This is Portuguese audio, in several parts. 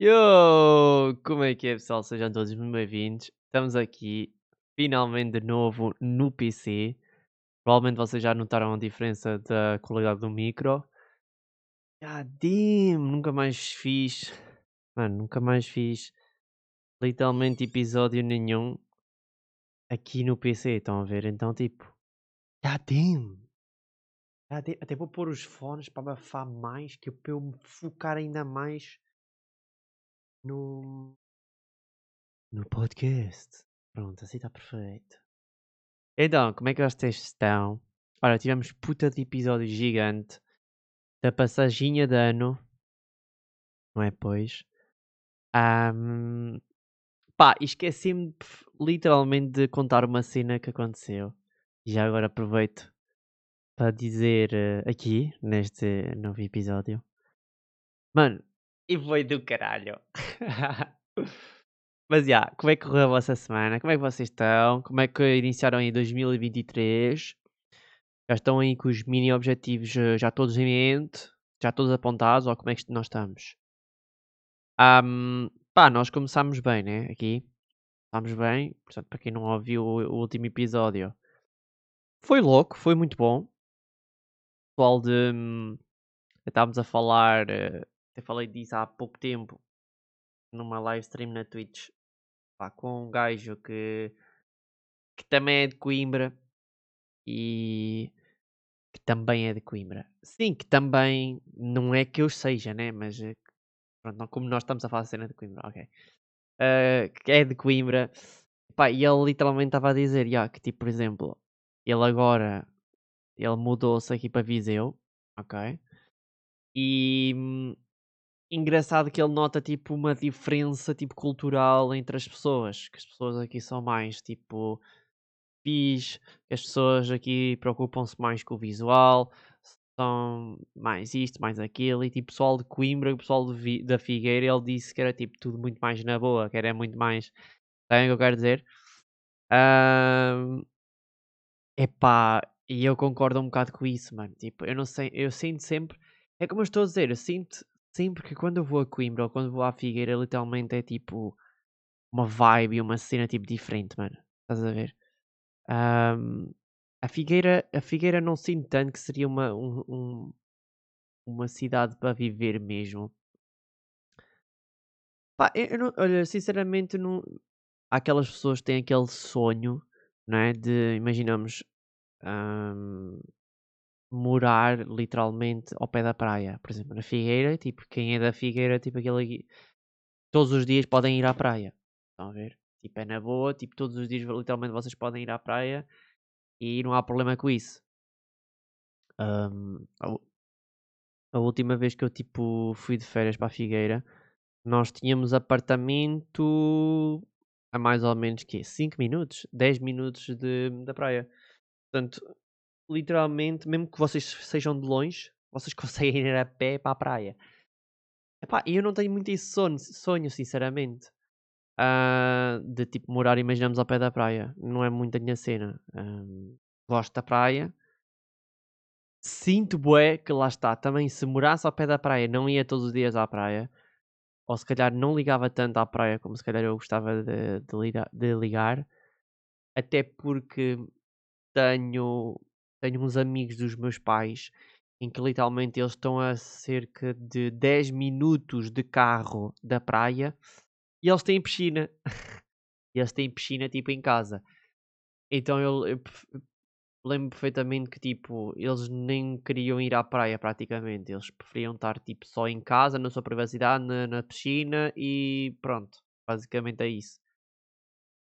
Yo! Como é que é, pessoal? Sejam todos muito bem-vindos. Estamos aqui, finalmente, de novo, no PC. Provavelmente vocês já notaram a diferença da qualidade do micro. God damn! Nunca mais fiz... Mano, nunca mais fiz literalmente episódio nenhum aqui no PC, estão a ver? Então, tipo... God damn! God damn. Até vou pôr os fones para abafar mais, que é para eu me focar ainda mais... No podcast. Pronto, assim está perfeito. Então, como é que vocês estão? Ora, tivemos puta de episódio gigante da passaginha de ano. Não é, pois? Pá, esqueci-me literalmente de contar uma cena que aconteceu. E já agora aproveito para dizer aqui, neste novo episódio. Mano... E foi do caralho. Mas, como é que correu a vossa semana? Como é que vocês estão? Como é que iniciaram em 2023? Já estão aí com os mini objetivos já todos em mente? Já todos apontados? Ou como é que nós estamos? Pá, nós começámos bem, né? Aqui. Começámos bem. Portanto, para quem não ouviu o último episódio. Foi louco. Foi muito bom. Pessoal de... Estávamos a falar... Eu falei disso há pouco tempo, numa live stream na Twitch, pá, com um gajo que também é de Coimbra e que também é de Coimbra. Sim, que também não é que eu seja, né? Mas pronto, como nós estamos a falar a cena de Coimbra, ok. Que é de Coimbra, pá, e ele literalmente estava a dizer que, tipo, por exemplo, ele agora mudou-se aqui para Viseu, ok? E... engraçado que ele nota, tipo, uma diferença, tipo, cultural entre as pessoas. Que as pessoas aqui são mais, tipo, fixe. Que as pessoas aqui preocupam-se mais com o visual. São mais isto, mais aquilo. E, tipo, o pessoal de Coimbra e o pessoal da Figueira, ele disse que era, tipo, tudo muito mais na boa. Que era muito mais... Sabem o que eu quero dizer? Epá, e eu concordo um bocado com isso, mano. Tipo, eu não sei, eu sinto sempre... É como eu estou a dizer, eu sinto... Sempre que quando eu vou a Coimbra ou quando vou à Figueira, literalmente é tipo uma vibe e uma cena tipo diferente, mano. Estás a ver? A Figueira não sinto tanto que seria uma cidade para viver mesmo. Pá, eu não, olha, sinceramente, não... Há aquelas pessoas que têm aquele sonho, não é? De, imaginamos, morar literalmente ao pé da praia, por exemplo, na Figueira, tipo, quem é da Figueira, tipo, aquele, todos os dias podem ir à praia, estão a ver? Tipo, é na boa, tipo, todos os dias literalmente vocês podem ir à praia e não há problema com isso. A última vez que eu, tipo, fui de férias para a Figueira, nós tínhamos apartamento a mais ou menos, que 5 minutos, 10 minutos da praia, portanto... Literalmente, mesmo que vocês sejam de longe, vocês conseguem ir a pé para a praia. E eu não tenho muito esse sonho sinceramente. De tipo morar, imaginamos, ao pé da praia. Não é muito a minha cena. Gosto da praia. Sinto bué que lá está. Também se morasse ao pé da praia, não ia todos os dias à praia. Ou se calhar não ligava tanto à praia como se calhar eu gostava de ligar. Até porque tenho uns amigos dos meus pais em que literalmente eles estão a cerca de 10 minutos de carro da praia e eles têm piscina. Eles têm piscina tipo em casa. Então eu lembro perfeitamente que tipo eles nem queriam ir à praia praticamente. Eles preferiam estar tipo só em casa, na sua privacidade, na piscina e pronto. Basicamente é isso.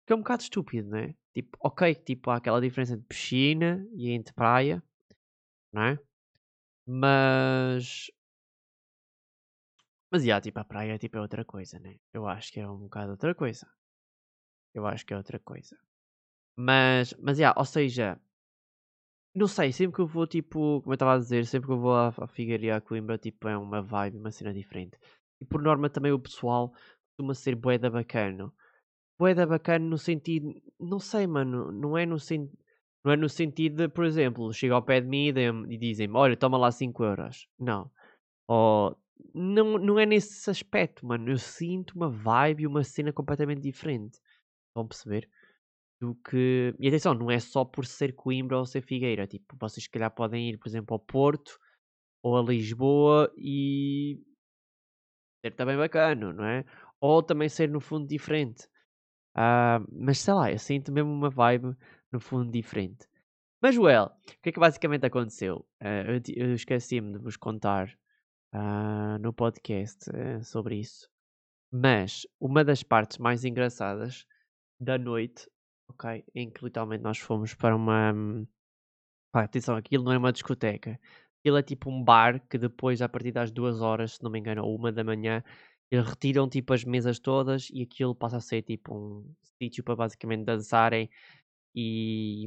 Que é um bocado estúpido, não é? Tipo, ok, tipo, há aquela diferença de piscina e entre praia, não é? Mas, tipo, a praia tipo, é outra coisa, né? Eu acho que é um bocado outra coisa. Mas, ou seja, não sei, sempre que eu vou, tipo, como eu estava a dizer, sempre que eu vou à Figueira e à Coimbra, tipo, é uma vibe, uma cena diferente. E por norma também o pessoal costuma ser bué da bacana. Boeda bacana no sentido, não sei, mano, não é no sentido de, por exemplo, chega ao pé de mim e dizem-me, olha, toma lá 5€. Não. Ou não é nesse aspecto, mano. Eu sinto uma vibe e uma cena completamente diferente. Vão perceber? Do que... E atenção, não é só por ser Coimbra ou ser Figueira. Tipo, vocês se calhar podem ir, por exemplo, ao Porto ou a Lisboa e ser também bacana, não é? Ou também ser no fundo diferente. Mas sei lá, eu sinto mesmo uma vibe no fundo diferente. Mas well, o que é que basicamente aconteceu? Eu esqueci-me de vos contar no podcast sobre isso. Mas uma das partes mais engraçadas da noite, ok, em que literalmente nós fomos para uma... atenção, aquilo não é uma discoteca. Aquilo é tipo um bar que depois, a partir das 2 horas, se não me engano, ou 1 da manhã, eles retiram tipo as mesas todas e aquilo passa a ser tipo um sítio para basicamente dançarem e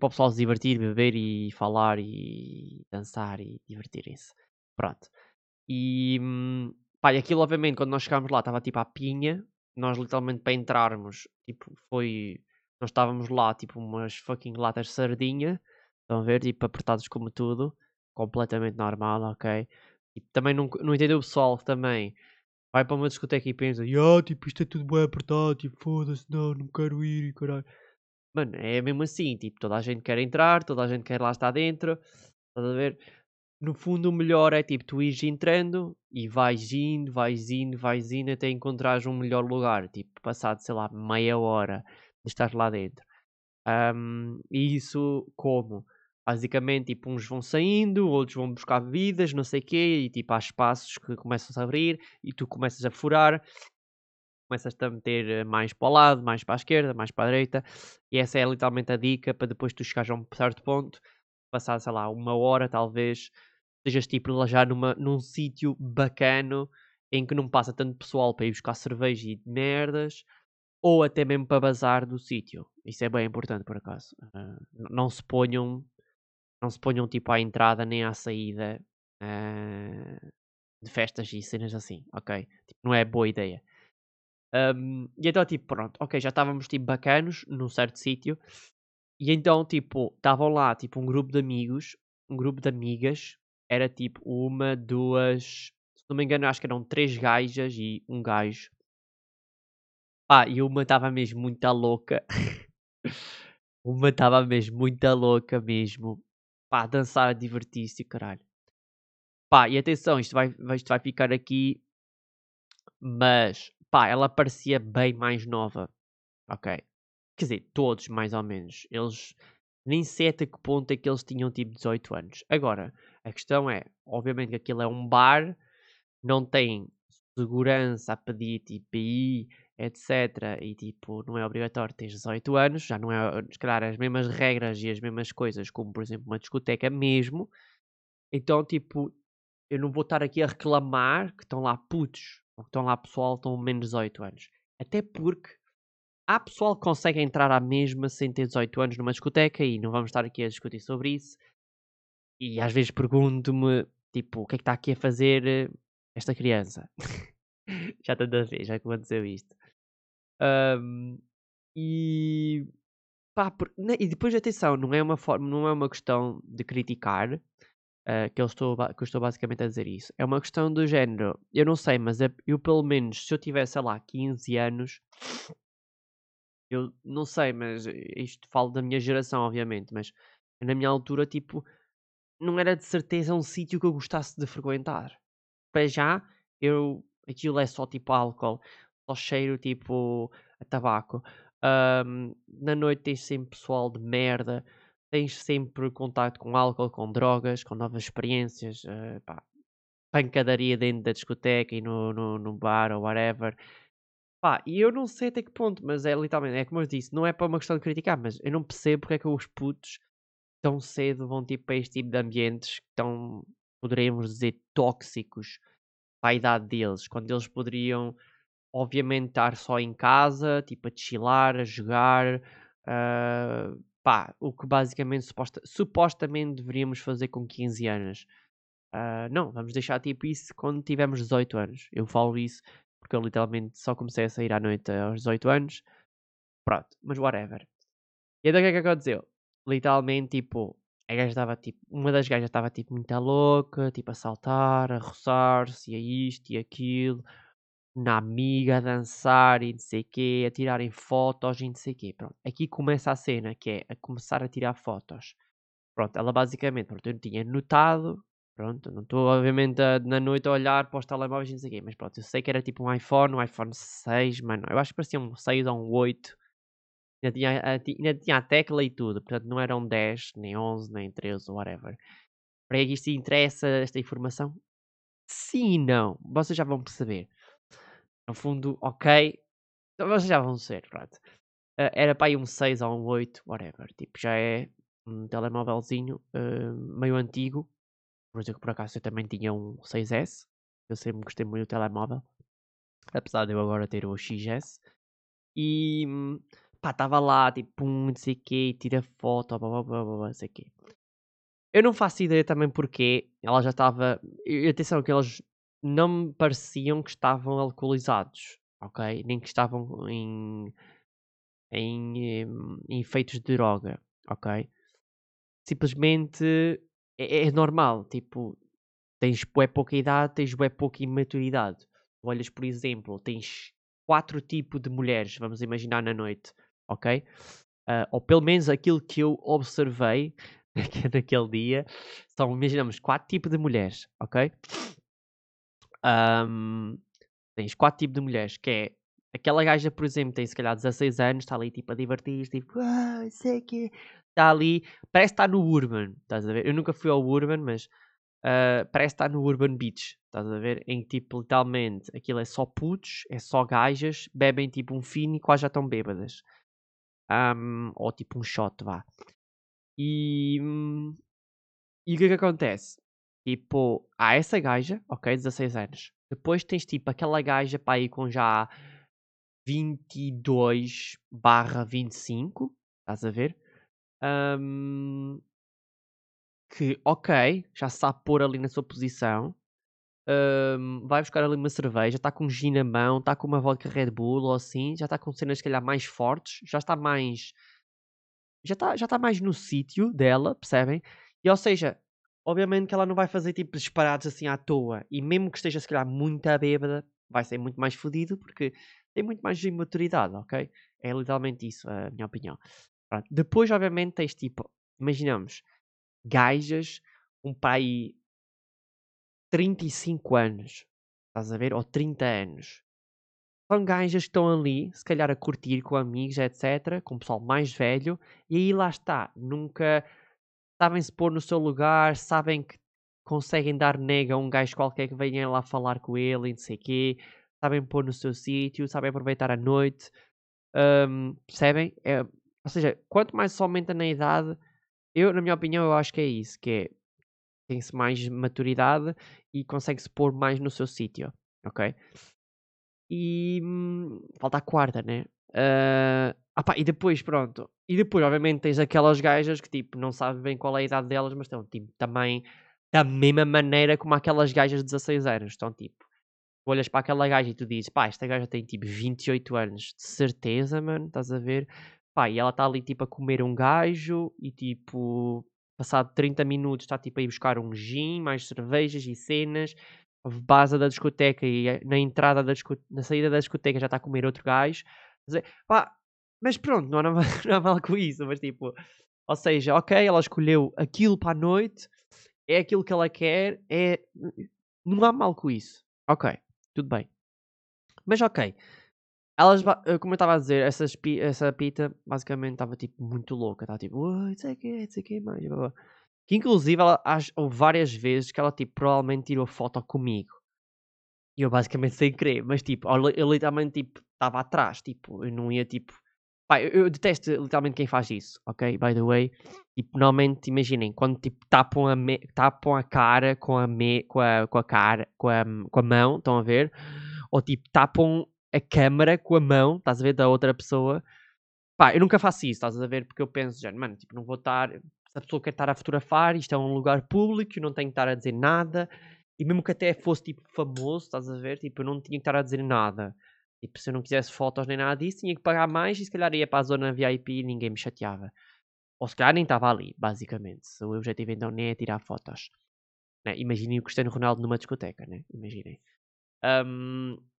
para o pessoal se divertir, beber e falar e dançar e divertirem-se. Pronto. E pá, e aquilo obviamente quando nós chegámos lá estava tipo à pinha. Nós literalmente para entrarmos, tipo, foi... Nós estávamos lá, tipo, umas fucking latas de sardinha. Estão a ver? Tipo, apertados como tudo. Completamente normal, ok? E também não entendeu o pessoal que também vai para uma discoteca e pensa tipo, isto é tudo bem apertado, tipo, foda-se, não quero ir e caralho. Mano, é mesmo assim, tipo, toda a gente quer entrar, toda a gente quer lá estar dentro. Estás a ver? No fundo o melhor é tipo, tu ires entrando e vais indo até encontrares um melhor lugar. Tipo, passado, sei lá, meia hora de estar lá dentro. E isso como? Basicamente, tipo, uns vão saindo, outros vão buscar bebidas, não sei o quê. E tipo, há espaços que começam a abrir e tu começas a furar. Começas-te a meter mais para o lado, mais para a esquerda, mais para a direita. E essa é literalmente a dica para depois tu chegares a um certo ponto. Passado, sei lá, 1 hora talvez... Sejas tipo lá já num sítio bacano em que não passa tanto pessoal para ir buscar cerveja e merdas, ou até mesmo para bazar do sítio. Isso é bem importante por acaso. Não se ponham tipo à entrada nem à saída de festas e cenas assim, ok? Tipo, não é boa ideia. E então tipo pronto, ok, já estávamos tipo bacanos num certo sítio e então tipo estavam lá tipo um grupo de amigos, um grupo de amigas. Era tipo 1, 2... Se não me engano, acho que eram 3 gajas e 1 gajo. Pá, e uma estava mesmo muito louca. Pá, a dançar, a divertir-se, caralho. Pá, e atenção, isto vai ficar aqui. Mas, pá, ela parecia bem mais nova. Ok. Quer dizer, todos, mais ou menos. Eles... Nem sei até que ponto é que eles tinham tipo 18 anos. Agora, a questão é, obviamente que aquilo é um bar, não tem segurança a pedir tipo I, etc. E tipo, não é obrigatório ter 18 anos, já não é, claro, as mesmas regras e as mesmas coisas, como por exemplo uma discoteca mesmo. Então tipo, eu não vou estar aqui a reclamar que estão lá putos, ou que estão lá pessoal que estão menos 18 anos. Até porque... Há pessoal que consegue entrar à mesma sem ter 18 anos numa discoteca e não vamos estar aqui a discutir sobre isso. E às vezes pergunto-me, tipo, o que é que está aqui a fazer esta criança? Já tanta vez, já aconteceu isto. E depois, atenção, não é uma questão de criticar, que eu estou basicamente a dizer isso. É uma questão do género, eu não sei, mas eu pelo menos, se eu tivesse, sei lá, 15 anos... Eu não sei, mas isto falo da minha geração, obviamente, mas na minha altura, tipo, não era de certeza um sítio que eu gostasse de frequentar. Para já, aquilo é só tipo álcool, só cheiro tipo a tabaco. Na noite tens sempre pessoal de merda, tens sempre contacto com álcool, com drogas, com novas experiências, pancadaria dentro da discoteca e no bar ou whatever. Pá, e eu não sei até que ponto, mas é literalmente, é como eu disse, não é para uma questão de criticar, mas eu não percebo porque é que os putos tão cedo vão tipo para este tipo de ambientes tão, poderíamos dizer, tóxicos para a idade deles, quando eles poderiam, obviamente, estar só em casa, tipo a chilar, a jogar, o que basicamente supostamente deveríamos fazer com 15 anos. Não, vamos deixar tipo isso quando tivermos 18 anos, eu falo isso. Porque eu literalmente só comecei a sair à noite aos 18 anos. Pronto, mas whatever. E então o que é que aconteceu? Literalmente, tipo, A gaja estava tipo, uma das gajas estava tipo muito louca, tipo a saltar, a roçar-se, e a isto e aquilo, na amiga, a dançar e não sei o quê, a tirarem fotos e não sei o quê. Pronto, aqui começa a cena, que é a começar a tirar fotos. Pronto, ela basicamente, pronto, eu não tinha notado, pronto, não estou obviamente na noite a olhar para os telemóveis e não sei o quê, mas pronto, eu sei que era tipo um iPhone 6, mano, eu acho que parecia um 6 ou um 8, ainda tinha a tecla e tudo, portanto não era um 10, nem 11, nem 13, whatever. Para que isto interessa esta informação? Sim e não, vocês já vão perceber. No fundo, ok, então vocês já vão ser, pronto. Era para aí um 6 ou um 8, whatever, tipo, já é um telemóvelzinho meio antigo, por acaso eu também tinha um 6S, eu sempre gostei muito do telemóvel, apesar de eu agora ter o XS, e... pá, estava lá, tipo, não sei o quê, tira foto, blá, blá, blá, não sei o quê. Eu não faço ideia também porque ela já estava... Atenção, que eles não me pareciam que estavam alcoolizados, ok? Nem que estavam em efeitos de droga, ok? Simplesmente é normal, tipo, tens bué pouca idade, tens bué pouca imaturidade. Tu olhas, por exemplo, tens 4 tipos de mulheres, vamos imaginar na noite. Ok? Ou pelo menos aquilo que eu observei naquele dia, são, imaginamos, 4 tipos de mulheres, ok? Tens 4 tipos de mulheres, que é, aquela gaja, por exemplo, tem se calhar 16 anos, está ali tipo a divertir-se, tipo, sei que está ali, parece estar no Urban, estás a ver? Eu nunca fui ao Urban, mas parece estar no Urban Beach, estás a ver? Em que tipo, literalmente, aquilo é só putos, é só gajas, bebem tipo um fino e quase já estão bêbadas. Ou tipo um shot, vá. E o que é que acontece? Tipo, há essa gaja, ok, 16 anos. Depois tens tipo aquela gaja para aí com já 22/25, estás a ver? Que, ok, já se sabe pôr ali na sua posição. Vai buscar ali uma cerveja, está com um gin na mão, está com uma vodka Red Bull ou assim, já está com cenas se calhar mais fortes, já está mais no sítio dela, percebem? E ou seja, obviamente que ela não vai fazer tipo disparados assim à toa, e mesmo que esteja se calhar muito à bêbada, vai ser muito mais fodido porque tem muito mais imaturidade, ok? É literalmente isso, a minha opinião. Pronto. Depois, obviamente, tens tipo, imaginamos, gajas, um pai 35 anos, estás a ver? Ou 30 anos. São gajas que estão ali, se calhar a curtir com amigos, etc. Com o pessoal mais velho. E aí lá está. Nunca sabem-se pôr no seu lugar. Sabem que conseguem dar nega a um gajo qualquer que venha lá falar com ele e não sei o quê. Sabem pôr no seu sítio. Sabem aproveitar a noite. Percebem? Ou seja, quanto mais se aumenta na idade... na minha opinião, eu acho que é isso. Que é... tem-se mais maturidade e consegue-se pôr mais no seu sítio, ok? E falta a quarta, né? E depois, pronto. E depois, obviamente, tens aquelas gajas que, tipo, não sabem bem qual é a idade delas, mas estão, tipo, também da mesma maneira como aquelas gajas de 16 anos. Estão, tipo, olhas para aquela gaja e tu dizes, pá, esta gaja tem, tipo, 28 anos. De certeza, mano, estás a ver? Pá, e ela está ali, tipo, a comer um gajo e, tipo... passado 30 minutos está tipo a ir buscar um gin, mais cervejas e cenas, base da discoteca e na entrada da na saída da discoteca já está a comer outro gajo. Pá, mas pronto, não há mal com isso, mas tipo, ou seja, ok, ela escolheu aquilo para a noite, é aquilo que ela quer, não há mal com isso, ok, tudo bem. Mas ok, elas, como eu estava a dizer, essa pita basicamente estava tipo muito louca. Estava tipo, isso aqui é mais. Que inclusive ela, houve várias vezes que ela tipo provavelmente tirou foto comigo. E eu basicamente sem querer, mas tipo, eu literalmente tipo estava atrás, tipo, eu não ia tipo. Pá, eu detesto literalmente quem faz isso, ok? By the way, tipo, normalmente imaginem, quando tipo tapam a cara com a mão, estão a ver? Ou tipo tapam a câmera com a mão, estás a ver, da outra pessoa. Pá, eu nunca faço isso, estás a ver, porque eu penso, já, mano, tipo, não vou estar, se a pessoa quer estar a fotografar, isto é um lugar público, eu não tenho que estar a dizer nada, e mesmo que até fosse, tipo, famoso, estás a ver, tipo, eu não tinha que estar a dizer nada, tipo, se eu não quisesse fotos nem nada disso, tinha que pagar mais, e se calhar ia para a zona VIP e ninguém me chateava. Ou se calhar nem estava ali, basicamente. O objetivo então nem é tirar fotos. Né? Imaginem o Cristiano Ronaldo numa discoteca, né? Imaginem.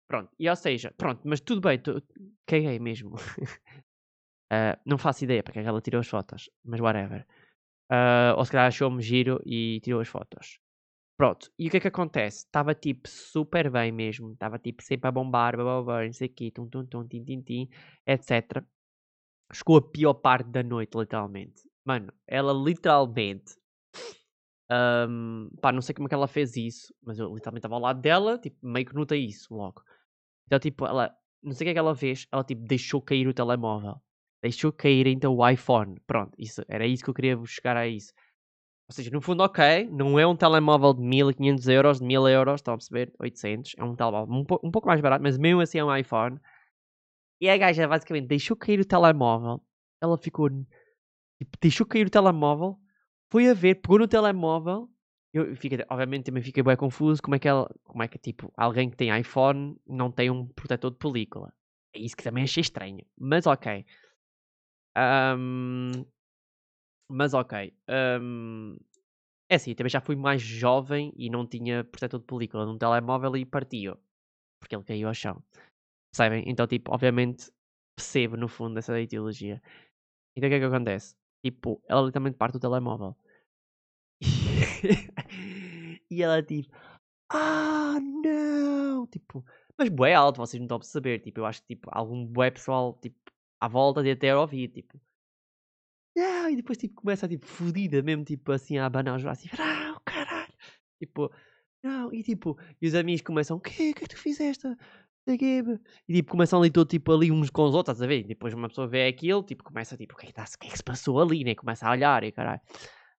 Pronto, e ou seja, pronto, mas tudo bem, caguei mesmo. Não faço ideia porque é que ela tirou as fotos, mas whatever. Ou se calhar achou-me giro e tirou as fotos. Pronto, e o que é que acontece? Estava tipo super bem mesmo, estava tipo sempre a bombar, bababá, não sei o quê, tum-tum-tum, tim-tim-tim, etc. Chegou a pior parte da noite, literalmente. Mano, ela literalmente... pá, não sei como é que ela fez isso, mas eu literalmente estava ao lado dela, tipo, meio que notei isso logo. Então, tipo, ela... Não sei o que é que ela fez, ela, tipo, deixou cair o telemóvel. Deixou cair, então, o iPhone. Pronto, isso, era isso que eu queria chegar a isso. Ou seja, no fundo, ok, não é um telemóvel de 1.500€, de 1.000€, estão a perceber? 800. É um telemóvel um pouco mais barato, mas mesmo assim é um iPhone. E a gaja, basicamente, deixou cair o telemóvel. Ela ficou... Tipo, deixou cair o telemóvel. Foi a ver, pegou no telemóvel. Eu fiquei, obviamente, também fiquei bem confuso. Como é que, tipo, alguém que tem iPhone não tem um protetor de película? É isso que também achei estranho. Mas, ok. É assim, também já fui mais jovem e não tinha protetor de película num telemóvel e partiu. Porque ele caiu ao chão. Percebem? Então, tipo, obviamente percebo no fundo essa ideologia. Então o que é que acontece? Tipo, ela literalmente parte do telemóvel. E ela tipo... Ah, não! Tipo, mas bué alto, vocês não estão a perceber. Tipo, eu acho que tipo, algum bué pessoal tipo, à volta de até ouvir, tipo... Não! E depois tipo, começa tipo, fodida mesmo, tipo, assim, a abanar os braços. Tipo, não, caralho! Tipo, não! E tipo, e os amigos começam... O quê? O que é que tu fizeste? E tipo, começam ali todo tipo ali uns com os outros, estás a ver? E depois uma pessoa vê aquilo, tipo, começa tipo, o que é que se passou ali, né? Começa a olhar e caralho.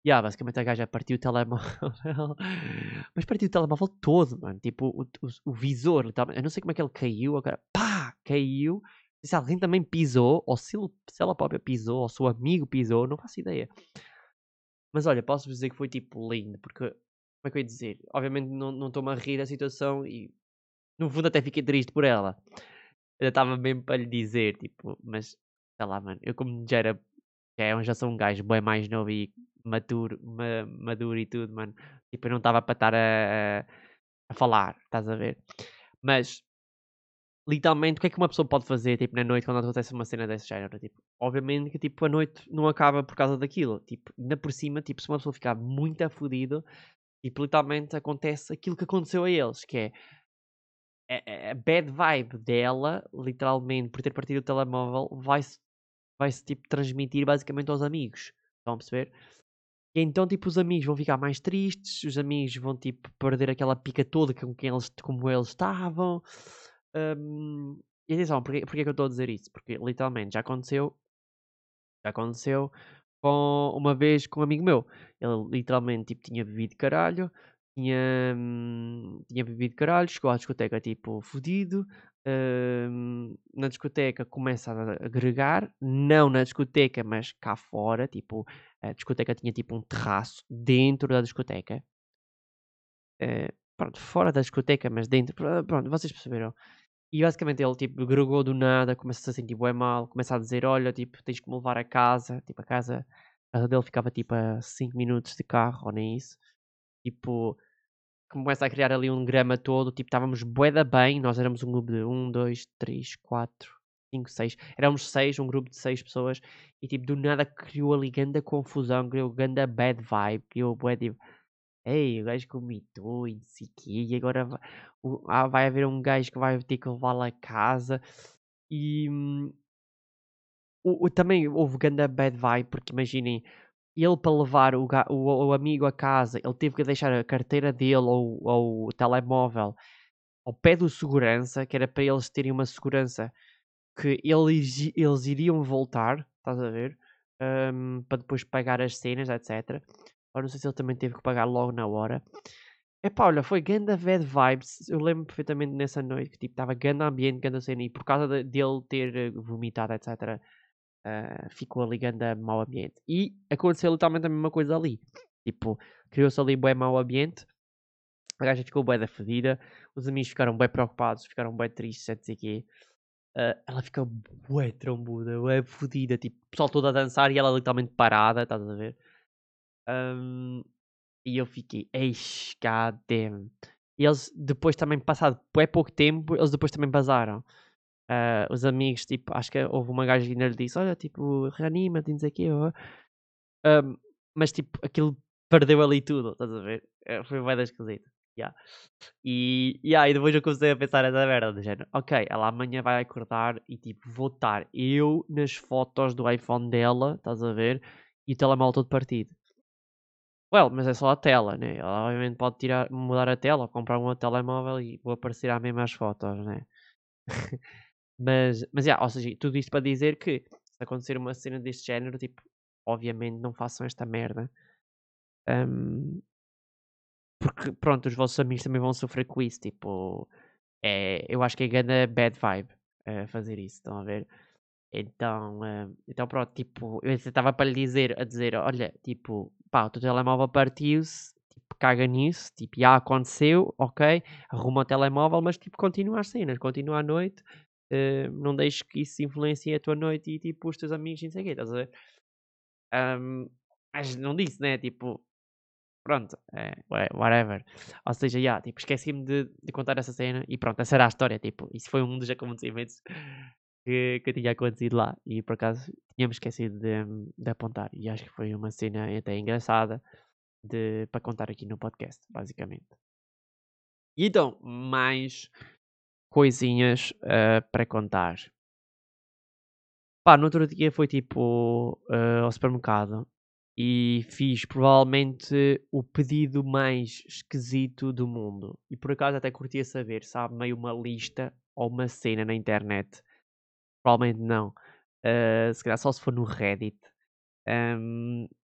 E basicamente a gaja partiu o telemóvel. Mas partiu o telemóvel todo, mano. Tipo, o visor, literalmente. Eu não sei como é que ele caiu, a cara, pá, caiu. E se alguém também pisou, ou se ela própria pisou, ou se o amigo pisou, não faço ideia. Mas olha, posso dizer que foi tipo lindo, porque, como é que eu ia dizer? Obviamente não estou-me a rir da situação e... No fundo até fiquei triste por ela. Eu estava mesmo para lhe dizer, tipo... Mas, sei lá, mano. Eu como já sou um gajo bem mais novo e maduro e tudo, mano. Tipo, eu não estava para estar a falar, estás a ver? Mas, literalmente, o que é que uma pessoa pode fazer, tipo, na noite, quando acontece uma cena desse género? Tipo, obviamente que, tipo, a noite não acaba por causa daquilo. Tipo, ainda por cima, tipo, se uma pessoa ficar muito afodida, tipo, literalmente acontece aquilo que aconteceu a eles, que é... A bad vibe dela, literalmente, por ter partido o telemóvel, vai-se tipo, transmitir basicamente aos amigos. Estão a perceber? E então, tipo, os amigos vão ficar mais tristes, os amigos vão, tipo, perder aquela pica toda como eles estavam. E atenção, porque é que eu estou a dizer isso? Porque, literalmente, já aconteceu uma vez com um amigo meu. Ele, literalmente, tipo, tinha bebido caralho. Tinha bebido caralho, chegou à discoteca tipo fodido. Na discoteca começa a agregar, não na discoteca, mas cá fora. Tipo, a discoteca tinha tipo um terraço dentro da discoteca. Pronto, fora da discoteca, mas dentro. Pronto, vocês perceberam. E basicamente ele tipo agregou do nada, começa a sentir bué mal, começa a dizer: Olha, tipo, tens que me levar a casa. Tipo, a casa dele ficava tipo a 5 minutos de carro, ou nem isso. Tipo, começa a criar ali um drama todo. Tipo, estávamos bué da bem. Nós éramos um grupo de 1, 2, 3, 4, 5, 6. Éramos 6, um grupo de 6 pessoas. E tipo, do nada criou ali grande confusão. Criou grande bad vibe. Criou bué de... Ei, o gajo vomitou e não sei o quê. E agora vai haver um gajo que vai ter que levá-lo a casa. E... também houve grande bad vibe. Porque imaginem... Ele, para levar o amigo a casa, ele teve que deixar a carteira dele ou o telemóvel ao pé do segurança, que era para eles terem uma segurança que eles iriam voltar, estás a ver? Para depois pagar as cenas, etc. Ou não sei se ele também teve que pagar logo na hora. Epá, olha, foi ganda bad vibes. Eu lembro perfeitamente nessa noite que tipo, estava ganda ambiente, ganda cena, e por causa dele ter vomitado, etc., ficou ali grande mau ambiente. E aconteceu literalmente a mesma coisa ali. Tipo, criou-se ali bué mau ambiente. A gaja ficou bué da fedida. Os amigos ficaram bué preocupados, ficaram bué tristes, etc. ela fica bué trombuda, bué fodida, tipo, o pessoal todo a dançar e ela literalmente parada, estás a ver? E eu fiquei, eish, goddamn. E eles depois também, passado bué pouco tempo, eles depois também vazaram. Os amigos, tipo, acho que houve uma gaja que ainda lhe disse, olha, tipo, reanima, diz aqui, ó. Mas, tipo, aquilo perdeu ali tudo, estás a ver? Foi bué da esquisita. Yeah. E depois eu comecei a pensar essa merda do género, ok, ela amanhã vai acordar e tipo vou estar eu nas fotos do iPhone dela, estás a ver, e o telemóvel todo partido. Well, mas é só a tela, né? Ela obviamente pode tirar, mudar a tela ou comprar um outro telemóvel e vou aparecer à mesma as fotos, né? Mas, ou seja, tudo isto para dizer que se acontecer uma cena deste género, tipo, obviamente não façam esta merda. Porque, pronto, os vossos amigos também vão sofrer com isso, tipo, eu acho que é grande bad vibe fazer isso, estão a ver? Então, pronto, tipo, eu estava para lhe dizer, olha, tipo, pá, o teu telemóvel partiu-se, tipo, caga nisso, tipo, já aconteceu, ok, arruma o telemóvel, mas, tipo, continua as cenas, continua à noite, não deixes que isso influencie a tua noite e, tipo, os teus amigos, não sei o quê, estás a ver? Mas não disse, né, tipo... Pronto, whatever. Ou seja, tipo, esqueci-me de contar essa cena e pronto, essa era a história, tipo, isso foi um dos acontecimentos que tinha acontecido lá e por acaso tínhamos esquecido de apontar e acho que foi uma cena até engraçada para contar aqui no podcast, basicamente. E então, mais coisinhas para contar. Pá, no outro dia foi tipo ao supermercado. E fiz provavelmente o pedido mais esquisito do mundo. E por acaso até curtia saber, sabe? Meio uma lista ou uma cena na internet. Provavelmente não. Se calhar só se for no Reddit.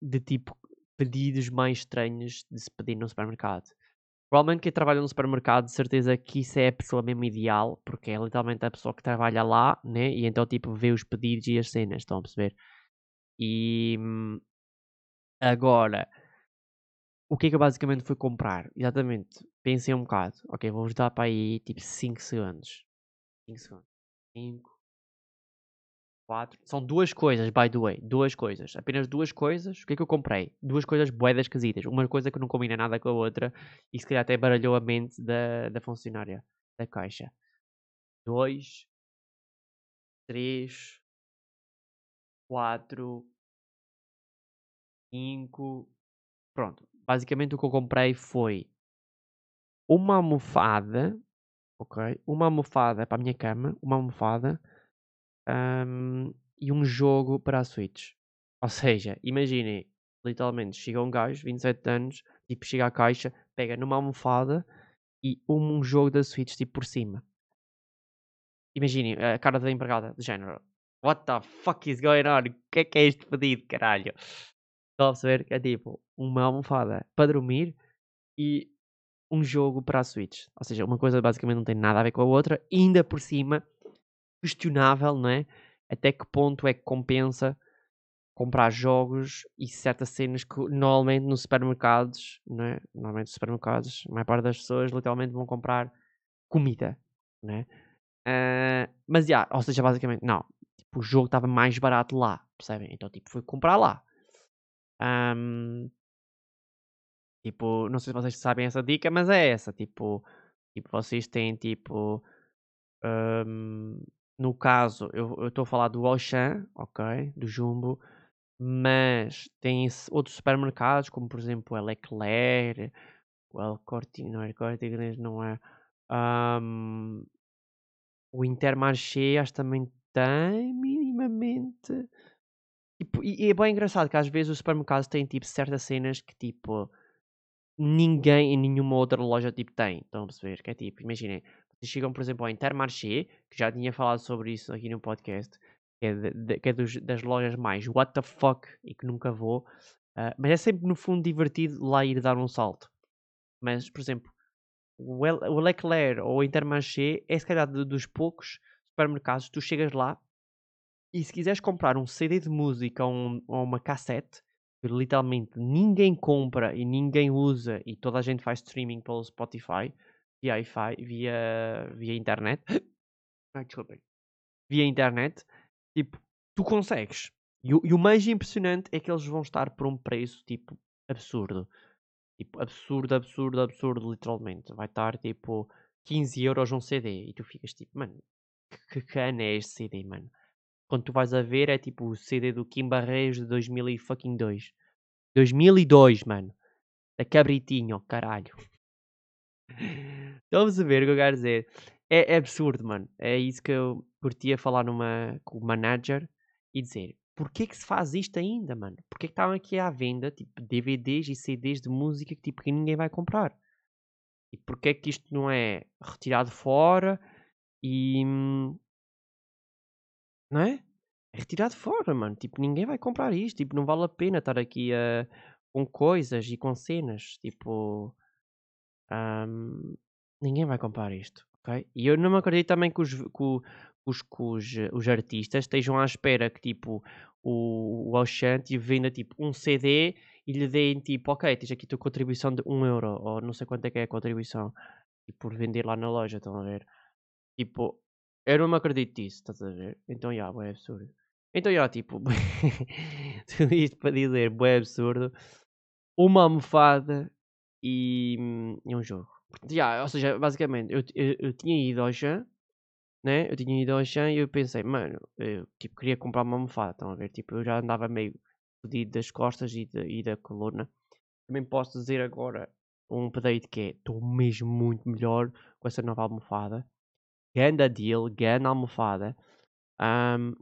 De tipo, pedidos mais estranhos de se pedir num supermercado. Provavelmente quem trabalha no supermercado, de certeza que isso é a pessoa mesmo ideal. Porque é literalmente a pessoa que trabalha lá, né? E então tipo, vê os pedidos e as cenas, estão a perceber? E... Agora, o que é que eu basicamente fui comprar? Exatamente, pensei um bocado. Ok, vou-vos dar para aí tipo 5 segundos. 5 segundos. 5, 4. São duas coisas, by the way. Duas coisas. Apenas duas coisas. O que é que eu comprei? Duas coisas buedas esquisitas. Uma coisa que não combina nada com a outra e se calhar até baralhou a mente da funcionária da caixa. 2, 3, 4. 5, pronto, basicamente o que eu comprei foi uma almofada, ok, uma almofada para a minha cama, uma almofada e um jogo para a Switch, ou seja, imaginem, literalmente chega um gajo, 27 anos, tipo chega à caixa, pega numa almofada e um jogo da Switch tipo por cima, imaginem a cara da empregada, de género, what the fuck is going on, o que é este pedido, caralho? Estão a perceber que é tipo uma almofada para dormir e um jogo para a Switch. Ou seja, uma coisa basicamente não tem nada a ver com a outra. E ainda por cima, questionável, não é? Até que ponto é que compensa comprar jogos e certas cenas que normalmente nos supermercados, não é? Normalmente nos supermercados, a maior parte das pessoas literalmente vão comprar comida, não é? Ou seja, basicamente, não. Tipo, o jogo estava mais barato lá, percebem? Então, tipo, fui comprar lá. Tipo, não sei se vocês sabem essa dica, mas é essa, tipo vocês têm tipo no caso eu estou a falar do Auchan, ok, do Jumbo, mas tem outros supermercados como por exemplo o Leclerc, o El Corte, não é El Corte, não é o Intermarché, acho que também tem minimamente. Tipo, e é bem engraçado que às vezes os supermercados têm tipo certas cenas que tipo ninguém em nenhuma outra loja tipo tem, estão a perceber? Que é tipo, imaginem, vocês chegam por exemplo ao Intermarché, que já tinha falado sobre isso aqui no podcast, que é, das lojas mais what the fuck e que nunca vou, mas é sempre no fundo divertido lá ir dar um salto. Mas por exemplo, o Leclerc ou o Intermarché é se calhar dos poucos supermercados, tu chegas lá e se quiseres comprar um CD de música ou uma cassete, que literalmente ninguém compra e ninguém usa e toda a gente faz streaming pelo Spotify, via internet. Ai, desculpem. via internet, tipo, tu consegues. E o mais impressionante é que eles vão estar por um preço, tipo, absurdo. Tipo, absurdo, absurdo, absurdo, literalmente. Vai estar, tipo, 15 euros um CD. E tu ficas, tipo, mano, que ano é este CD, mano? Quando tu vais a ver, é tipo o CD do Kim Barreiros de 2002. 2002, mano. Da Cabritinho, caralho. Estamos a ver o que eu quero dizer. É absurdo, mano. É isso que eu curtia falar com o manager e dizer: porquê que se faz isto ainda, mano? Porquê que estavam aqui à venda, tipo, DVDs e CDs de música tipo, que ninguém vai comprar? E porquê que isto não é retirado fora e... Não é? É retirado fora, mano. Tipo, ninguém vai comprar isto. Tipo, não vale a pena estar aqui com coisas e com cenas. Tipo... ninguém vai comprar isto, ok? E eu não me acredito também que os artistas estejam à espera que, tipo, o Auchan venda, tipo, um CD e lhe deem, tipo, ok, tens aqui a tua contribuição de 1 euro. Ou não sei quanto é que é a contribuição. E por vender lá na loja, estão a ver? Tipo... Eu não me acredito disso, estás a ver? Então, já, bué absurdo. Então, já, tipo... tudo isto para dizer, bué absurdo. Uma almofada e um jogo. Já, ou seja, basicamente, eu tinha ido ao Jean, né? Eu tinha ido ao Jean e eu pensei, mano, eu, tipo, queria comprar uma almofada, estão a ver? Tipo, eu já andava meio fodido das costas e da coluna. Também posso dizer agora um update que é, estou mesmo muito melhor com essa nova almofada. Ganda deal, ganda almofada,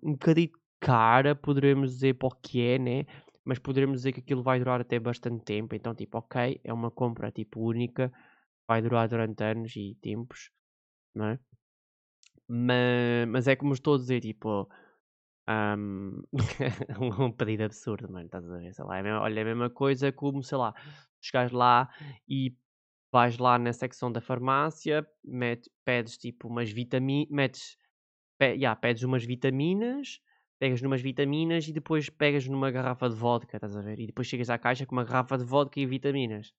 um bocadinho cara, poderemos dizer para o que é, né? Mas poderemos dizer que aquilo vai durar até bastante tempo, então tipo, ok, é uma compra tipo única, vai durar durante anos e tempos, não é? Mas é como estou a dizer, tipo, um pedido absurdo, mano, estás a ver, sei lá, olha, é a mesma coisa como, sei lá, chegares lá e... Vais lá na secção da farmácia, pedes tipo umas vitaminas, pedes umas vitaminas, pegas numas vitaminas e depois pegas numa garrafa de vodka, estás a ver? E depois chegas à caixa com uma garrafa de vodka e vitaminas.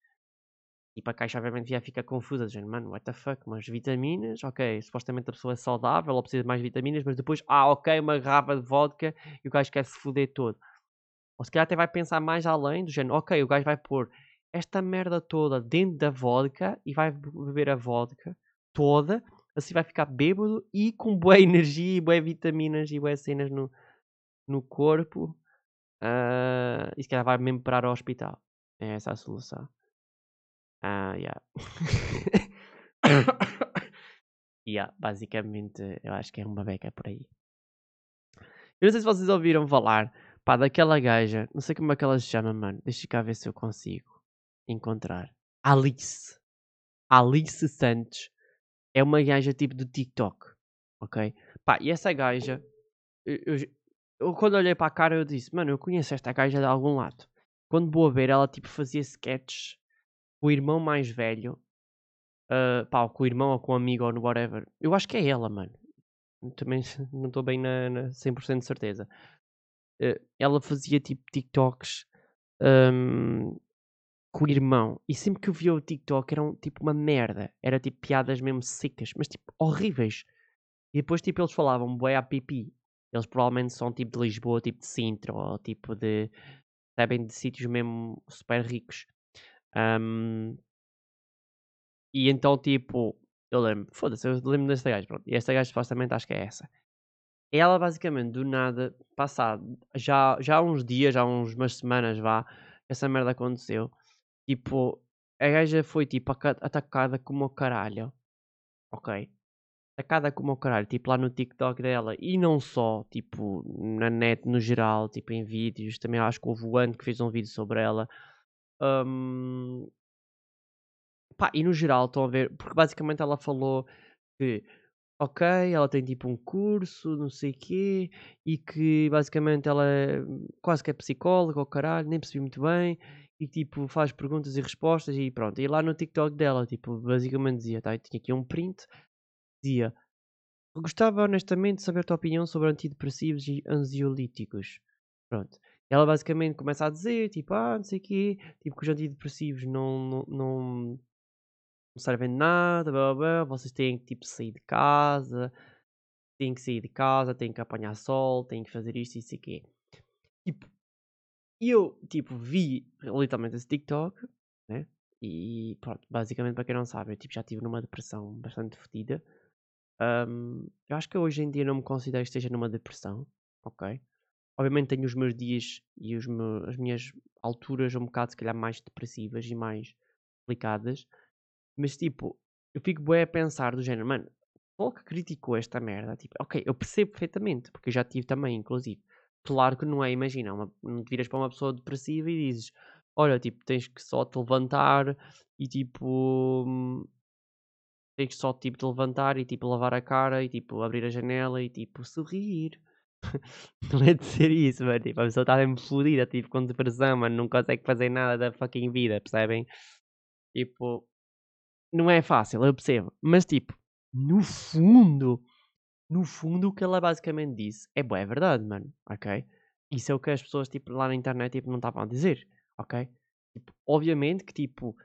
E para a caixa obviamente já fica confusa, dizendo, mano, what the fuck, umas vitaminas, ok, supostamente a pessoa é saudável, ela precisa de mais vitaminas, mas depois, ok, uma garrafa de vodka e o gajo quer se foder todo. Ou se calhar até vai pensar mais além, do género, ok, o gajo vai pôr esta merda toda dentro da vodka e vai beber a vodka toda, assim vai ficar bêbado e com boa energia e boa vitaminas e boas cenas no corpo, e se calhar vai mesmo parar ao hospital. É essa a solução. Yeah. Yeah, basicamente eu acho que é uma beca por aí. Eu não sei se vocês ouviram falar, pá, daquela gaja, não sei como é que ela se chama, mano, deixa cá ver se eu consigo encontrar. Alice Santos é uma gaja tipo do TikTok, ok? Pá, e essa gaja, eu quando olhei para a cara eu disse, mano, eu conheço esta gaja de algum lado. Quando vou a ver, ela tipo fazia sketches com o irmão mais velho, pá, com o irmão ou com o amigo ou no whatever. Eu acho que é ela, mano. Também não estou bem na 100% de certeza. Ela fazia tipo TikToks com o irmão, e sempre que eu via o TikTok eram tipo uma merda, era tipo piadas mesmo secas, mas tipo horríveis, e depois tipo eles falavam bué a pipi, eles provavelmente são tipo de Lisboa, tipo de Sintra, ou tipo de, sabem, de sítios mesmo super ricos, e então tipo, eu lembro, foda-se, eu lembro desta gaja, pronto, e esta gaja supostamente acho que é essa, ela basicamente do nada, passado, já há uns dias, já há umas semanas vá, essa merda aconteceu. Tipo, a gaja foi, tipo, atacada como o caralho. Ok? Atacada como o caralho, tipo, lá no TikTok dela. E não só, tipo, na net, no geral, tipo, em vídeos. Também acho que houve o Ano que fez um vídeo sobre ela. Pá, e no geral, estão a ver? Porque basicamente ela falou que... Ok, ela tem tipo um curso, não sei o quê, e que basicamente ela quase que é psicóloga, ou caralho, nem percebi muito bem, e tipo faz perguntas e respostas e pronto. E lá no TikTok dela, tipo, basicamente dizia, tá, eu tinha aqui um print, dizia: gostava honestamente de saber a tua opinião sobre antidepressivos e ansiolíticos. Pronto. E ela basicamente começa a dizer, tipo, não sei o quê, tipo que os antidepressivos não servem de nada, blá blá blá, vocês têm que tipo sair de casa, tem que sair de casa, tem que apanhar sol, tem que fazer isto, isso e quê. Tipo, eu, tipo, vi literalmente esse TikTok, né? E pronto, basicamente, para quem não sabe, eu tipo, já estive numa depressão bastante fodida. Eu acho que hoje em dia não me considero que esteja numa depressão, ok? Obviamente tenho os meus dias e as minhas alturas um bocado, se calhar, mais depressivas e mais complicadas. Mas, tipo, eu fico bué a pensar do género, mano, o pessoal que criticou esta merda, tipo, ok, eu percebo perfeitamente, porque eu já tive também, inclusive. Claro que não é, imagina, não te viras para uma pessoa depressiva e dizes, olha, tipo, tens que só te levantar e, tipo... Tens que só, tipo, te levantar e, tipo, lavar a cara e, tipo, abrir a janela e, tipo, sorrir. Não é de ser isso, mano. Tipo, a pessoa está bem fodida, tipo, com depressão, mano. Não consegue fazer nada da fucking vida, percebem? Tipo, não é fácil, eu percebo. Mas, tipo, no fundo, o que ela basicamente disse é boa, é verdade, mano, ok? Isso é o que as pessoas, tipo, lá na internet, tipo, não estavam a dizer, ok? Tipo, obviamente que, tipo...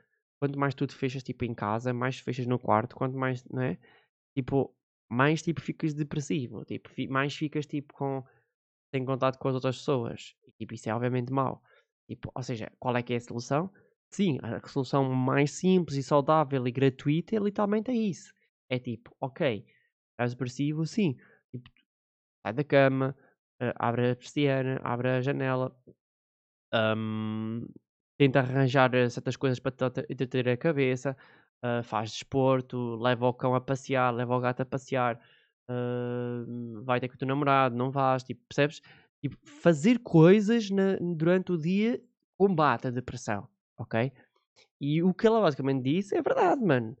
Quanto mais tu te fechas, tipo, em casa, mais te fechas no quarto, quanto mais, não é? Tipo, mais, tipo, ficas depressivo. Tipo, mais ficas, tipo, sem contato com as outras pessoas. E, tipo, isso é obviamente mau. Tipo, ou seja, qual é que é a solução? Sim, a solução mais simples e saudável e gratuita é literalmente isso. É tipo, ok, estás depressivo, sim. Tipo, sai da cama, abre a persiana, abre a janela. Tenta arranjar certas coisas para te ter a cabeça, faz desporto, leva o cão a passear, leva o gato a passear, vai ter com o teu namorado, não vais, tipo, percebes? Tipo, fazer coisas durante o dia combate a depressão, ok? E o que ela basicamente disse é verdade, mano.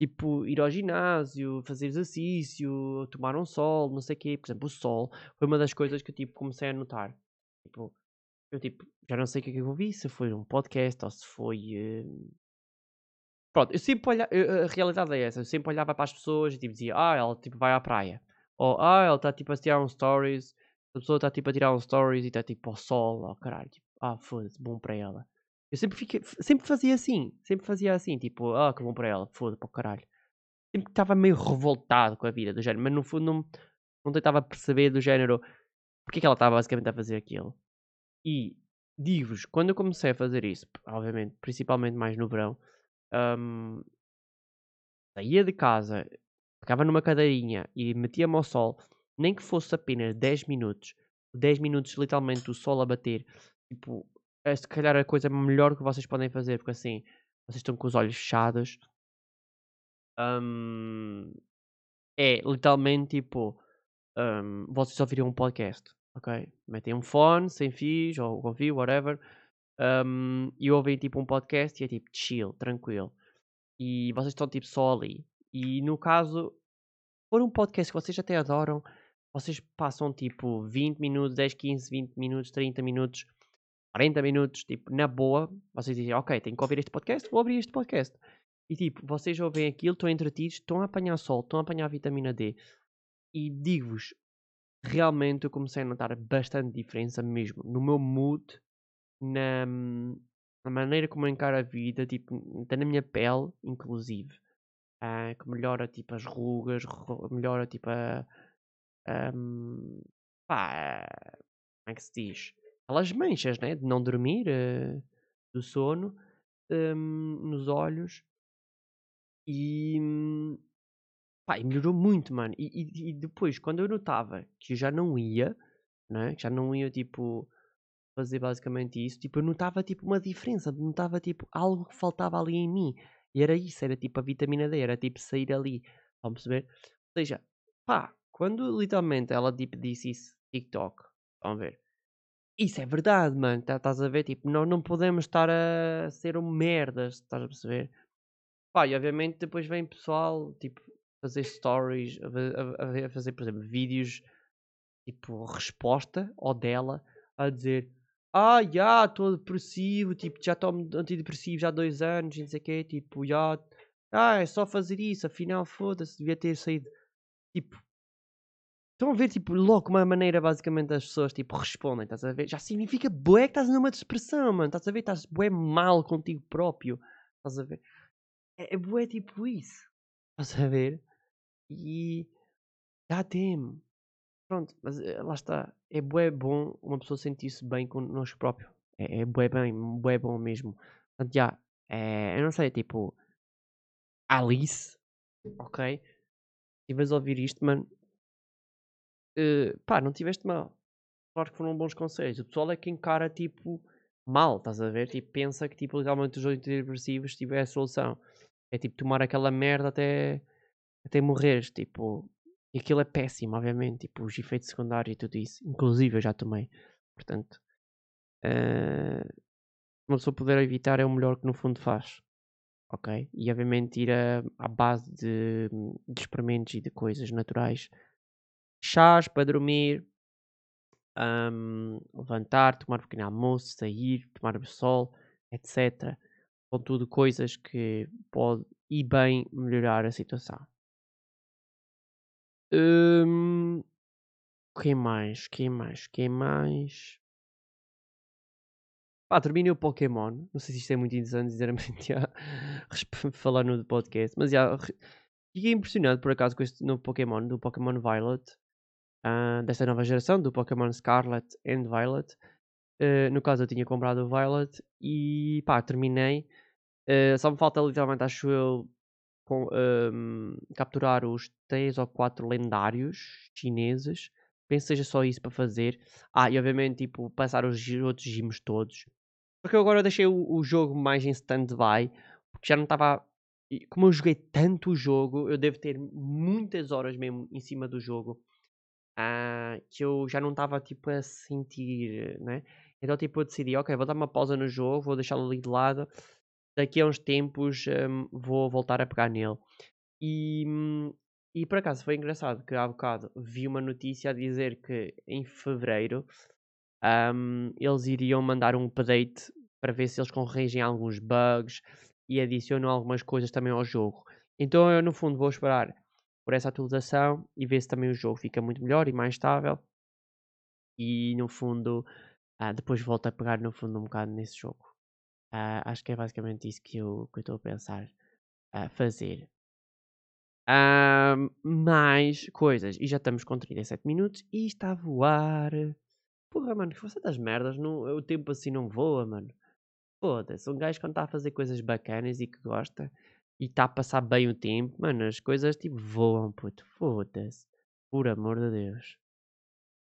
Tipo, ir ao ginásio, fazer exercício, tomar um sol, não sei o quê. Por exemplo, o sol foi uma das coisas que eu, tipo, comecei a notar. Tipo... Eu, tipo, já não sei o que é que eu ouvi, se foi um podcast ou se foi... Pronto, eu sempre olhava... A realidade é essa. Eu sempre olhava para as pessoas e, tipo, dizia... Ah, ela, tipo, vai à praia. Ou, ah, ela está, tipo, a tirar um stories. A pessoa está, tipo, a tirar um stories e está, tipo, ao sol. Ao caralho. Tipo, ah, foda-se, bom para ela. Eu sempre fazia assim. Sempre fazia assim. Tipo, ah, que bom para ela. Foda-se, para o caralho. Sempre estava meio revoltado com a vida do género. Mas, no fundo, não tentava perceber do género... Porque é que ela estava, basicamente, a fazer aquilo. E digo-vos, quando eu comecei a fazer isso, obviamente, principalmente mais no verão, saía de casa, ficava numa cadeirinha e metia-me ao sol, nem que fosse apenas 10 minutos literalmente o sol a bater, tipo, é se calhar a coisa melhor que vocês podem fazer, porque assim, vocês estão com os olhos fechados, é literalmente tipo, vocês ouviram um podcast. Ok, metem um fone, sem fios, ou ouviu, whatever, e ouvem tipo um podcast e é tipo chill, tranquilo, e vocês estão tipo só ali, e no caso, for um podcast que vocês até adoram, vocês passam tipo 20 minutos, 10, 15, 20 minutos, 30 minutos, 40 minutos, tipo, na boa, vocês dizem, ok, tenho que ouvir este podcast, vou abrir este podcast, e tipo, vocês ouvem aquilo, estão entretidos, estão a apanhar sol, estão a apanhar vitamina D, e digo-vos, realmente eu comecei a notar bastante diferença mesmo, no meu mood, na maneira como eu encaro a vida, tipo, até na minha pele, inclusive, que melhora, tipo, as rugas, melhora, tipo, pá, como é que se diz? Aquelas manchas, né, de não dormir, do sono, nos olhos, e... Pá, e melhorou muito, mano. E depois, quando eu notava que eu já não ia, né? Que já não ia, tipo, fazer basicamente isso, tipo, eu notava, tipo, uma diferença. Notava, tipo, algo que faltava ali em mim. E era isso, era, tipo, a vitamina D. Era, tipo, sair ali. Vamos perceber? Ou seja, pá, quando, literalmente, ela, tipo, disse isso, TikTok, vamos ver. Isso é verdade, mano. Estás a ver? Tipo, nós não podemos estar a ser um merda, estás a perceber? Pá, e, obviamente, depois vem pessoal, tipo... fazer stories, a fazer, por exemplo, vídeos, tipo, resposta, ou dela, a dizer, ah, já, yeah, estou depressivo, tipo, já estou antidepressivo já há 2 anos, não sei o quê, tipo, já, yeah, ah, é só fazer isso, afinal, foda-se, devia ter saído, tipo, estão a ver, tipo, logo uma maneira, basicamente, as pessoas, tipo, respondem, estás a ver, já significa, bué, que estás numa depressão, mano, estás a ver, estás bué mal contigo próprio, estás a ver, é bué, tipo, isso, estás a ver, e Goddamn. Pronto, mas lá está. É bué bom uma pessoa sentir-se bem connosco próprio. É bué bem, bué bom mesmo. Portanto, já, eu não sei, tipo... Alice, ok? Se vais ouvir isto, mano... pá, não tiveste mal. Claro que foram bons conselhos. O pessoal é que encara, tipo... mal, estás a ver? Tipo, pensa que tipo, legalmente os jogos antidepressivos tipo, é a solução. É tipo tomar aquela merda até morreres, tipo. E aquilo é péssimo, obviamente. Tipo, os efeitos secundários e tudo isso. Inclusive eu já tomei. Portanto, uma pessoa poder evitar é o melhor que no fundo faz. Ok? E obviamente ir à base de experimentos e de coisas naturais. Chás para dormir. Levantar, tomar um pequeno almoço, sair, tomar o sol, etc. São tudo coisas que pode e bem melhorar a situação. Quem mais? Pá, terminei o Pokémon. Não sei se isto é muito interessante, sinceramente, falar no podcast, mas já fiquei impressionado por acaso com este novo Pokémon, do Pokémon Violet. Desta nova geração, do Pokémon Scarlet and Violet. No caso eu tinha comprado o Violet e pá, terminei. Só me falta literalmente, acho eu, capturar os 3 ou 4 lendários chineses. Penso que seja só isso para fazer. Ah, e obviamente tipo, passar os outros gimos todos. Porque eu agora deixei o jogo mais em stand-by. Porque já não estava... Como eu joguei tanto o jogo, eu devo ter muitas horas mesmo em cima do jogo. Que eu já não estava tipo a sentir, né? Então tipo eu decidi, ok, vou dar uma pausa no jogo, vou deixá-lo ali de lado, daqui a uns tempos vou voltar a pegar nele. E por acaso foi engraçado que há bocado vi uma notícia a dizer que em fevereiro eles iriam mandar um update para ver se eles corrigem alguns bugs e adicionam algumas coisas também ao jogo. Então eu no fundo vou esperar por essa atualização e ver se também o jogo fica muito melhor e mais estável. E no fundo, depois volto a pegar no fundo um bocado nesse jogo. Acho que é basicamente isso que eu estou a pensar fazer. Mais coisas. E já estamos com 37 minutos e está a voar. Porra, mano, que força das merdas. Não, o tempo assim não voa, mano. Foda-se, um gajo quando está a fazer coisas bacanas e que gosta... E está a passar bem o tempo, mano, as coisas tipo voam, puto, foda-se, por amor de Deus.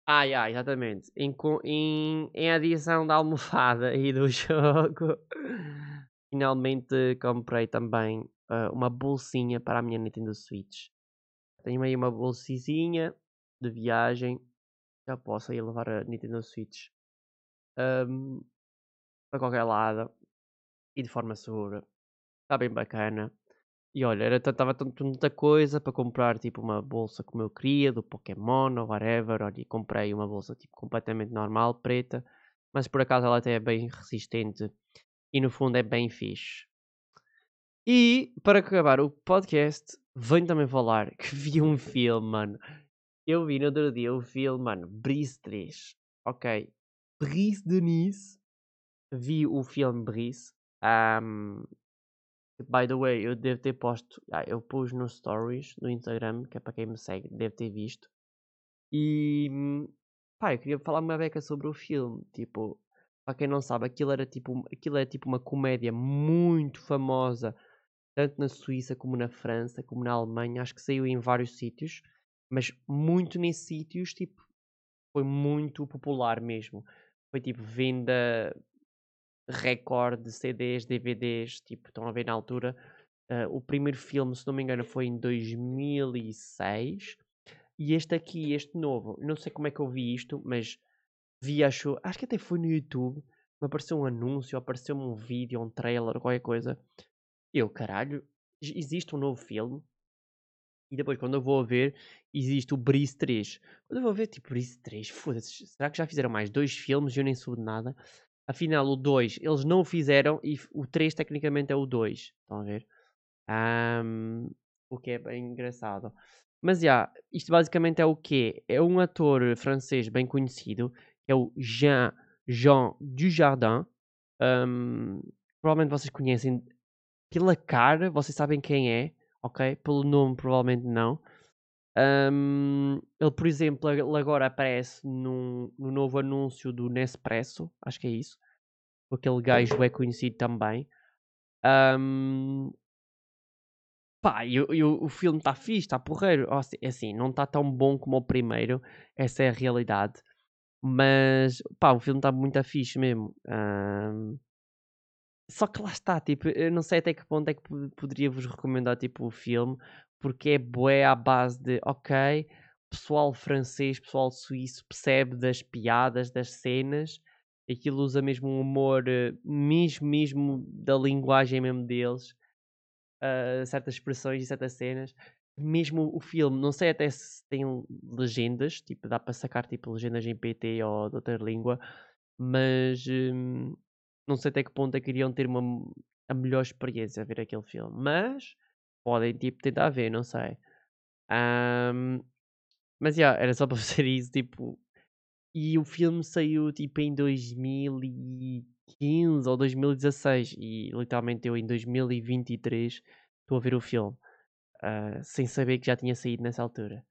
Exatamente, em adição da almofada e do jogo, finalmente comprei também uma bolsinha para a minha Nintendo Switch. Tenho aí uma bolsizinha de viagem, já posso ir levar a Nintendo Switch para qualquer lado e de forma segura, está bem bacana. E olha, estava tanta coisa para comprar, tipo uma bolsa como eu queria, do Pokémon ou whatever. Olha, comprei uma bolsa tipo completamente normal, preta, mas por acaso ela até é bem resistente e no fundo é bem fixe. E para acabar o podcast, venho também falar que vi um filme, mano. Eu vi no outro dia o filme, mano, Brice 3, ok? Brice de Nice, vi o filme Brice. By the way, eu devo ter posto... eu pus nos stories do Instagram, que é para quem me segue, deve ter visto. E... pá, eu queria falar uma beca sobre o filme. Tipo, para quem não sabe, aquilo era tipo uma comédia muito famosa. Tanto na Suíça, como na França, como na Alemanha. Acho que saiu em vários sítios. Mas muito nesses sítios, tipo... foi muito popular mesmo. Foi tipo venda... recorde de CDs, DVDs, tipo, estão a ver na altura. O primeiro filme, se não me engano, foi em 2006. E este aqui, este novo, não sei como é que eu vi isto, mas vi, acho que até foi no YouTube, me apareceu um anúncio, apareceu-me um vídeo, um trailer, qualquer coisa. Eu, caralho, existe um novo filme. E depois, quando eu vou a ver, existe o Brice 3. Quando eu vou ver, tipo, Brice 3, foda-se, será que já fizeram mais 2 filmes e eu nem soube de nada? Afinal, o 2 eles não o fizeram e o 3 tecnicamente é o 2. Estão a ver? O que é bem engraçado. Mas, isto basicamente é o quê? É um ator francês bem conhecido, que é o Jean Dujardin. Provavelmente vocês conhecem pela cara, vocês sabem quem é, ok? Pelo nome provavelmente não. Ele, por exemplo, ele agora aparece no novo anúncio do Nespresso, acho que é isso. Aquele gajo é conhecido também. Pá, o filme está fixe, está porreiro. Assim, não está tão bom como o primeiro, essa é a realidade. Mas, pá, o filme está muito fixe mesmo. Só que lá está, tipo, eu não sei até que ponto é que poderia vos recomendar, tipo, o filme, porque é bué à base de, ok, pessoal francês, pessoal suíço percebe das piadas, das cenas, aquilo usa mesmo um humor mesmo da linguagem mesmo deles, certas expressões e certas cenas. Mesmo o filme, não sei até se tem legendas, tipo, dá para sacar, tipo, legendas em PT ou de outra língua, mas... não sei até que ponto é que iriam ter a melhor experiência a ver aquele filme. Mas podem, tipo, tentar ver, não sei. Mas, era só para fazer isso, tipo... E o filme saiu, tipo, em 2015 ou 2016. E, literalmente, eu em 2023 estou a ver o filme. Sem saber que já tinha saído nessa altura.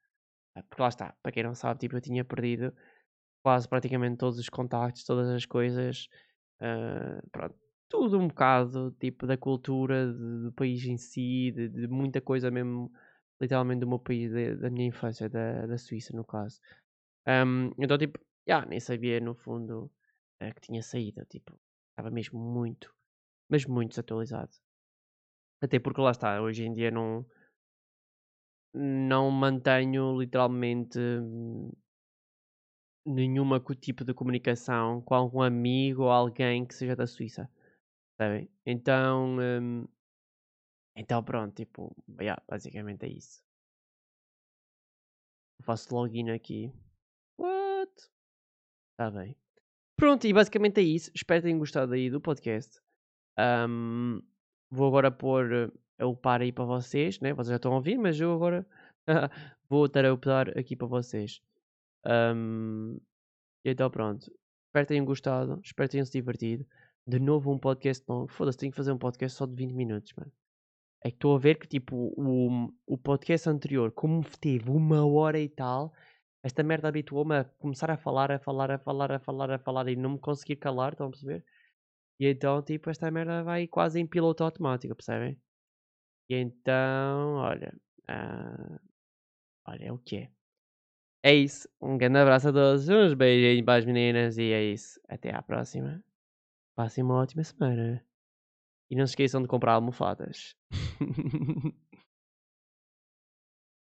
Porque lá está, para quem não sabe, tipo, eu tinha perdido quase praticamente todos os contactos, todas as coisas... pronto, tudo um bocado, tipo, da cultura do país em si, de muita coisa mesmo, literalmente do meu país, da minha infância, da Suíça no caso. Então, tipo, nem sabia no fundo que tinha saído, tipo, estava mesmo muito, mas muito desatualizado, até porque lá está, hoje em dia não mantenho literalmente nenhuma tipo de comunicação com algum amigo ou alguém que seja da Suíça, sabem? Então pronto, tipo, basicamente é isso. Eu faço login aqui. What? Tá bem. Pronto, e basicamente é isso. Espero que tenham gostado aí do podcast. Vou agora pôr a upar aí para vocês, né? Vocês já estão a ouvir, mas eu agora vou estar a upar aqui para vocês. Então pronto, espero que tenham gostado, espero que tenham se divertido. De novo um podcast longo. Foda-se, tenho que fazer um podcast só de 20 minutos, mano. É que estou a ver que, tipo, o podcast anterior, como teve 1 hora e tal, esta merda habituou-me a começar a falar e não me conseguir calar, estão a perceber? E então, tipo, esta merda vai quase em piloto automático, percebem? E então, olha, é o que é. É isso. Um grande abraço a todos. Uns beijinhos para as meninas. E é isso. Até à próxima. Passem uma ótima semana. E não se esqueçam de comprar almofadas.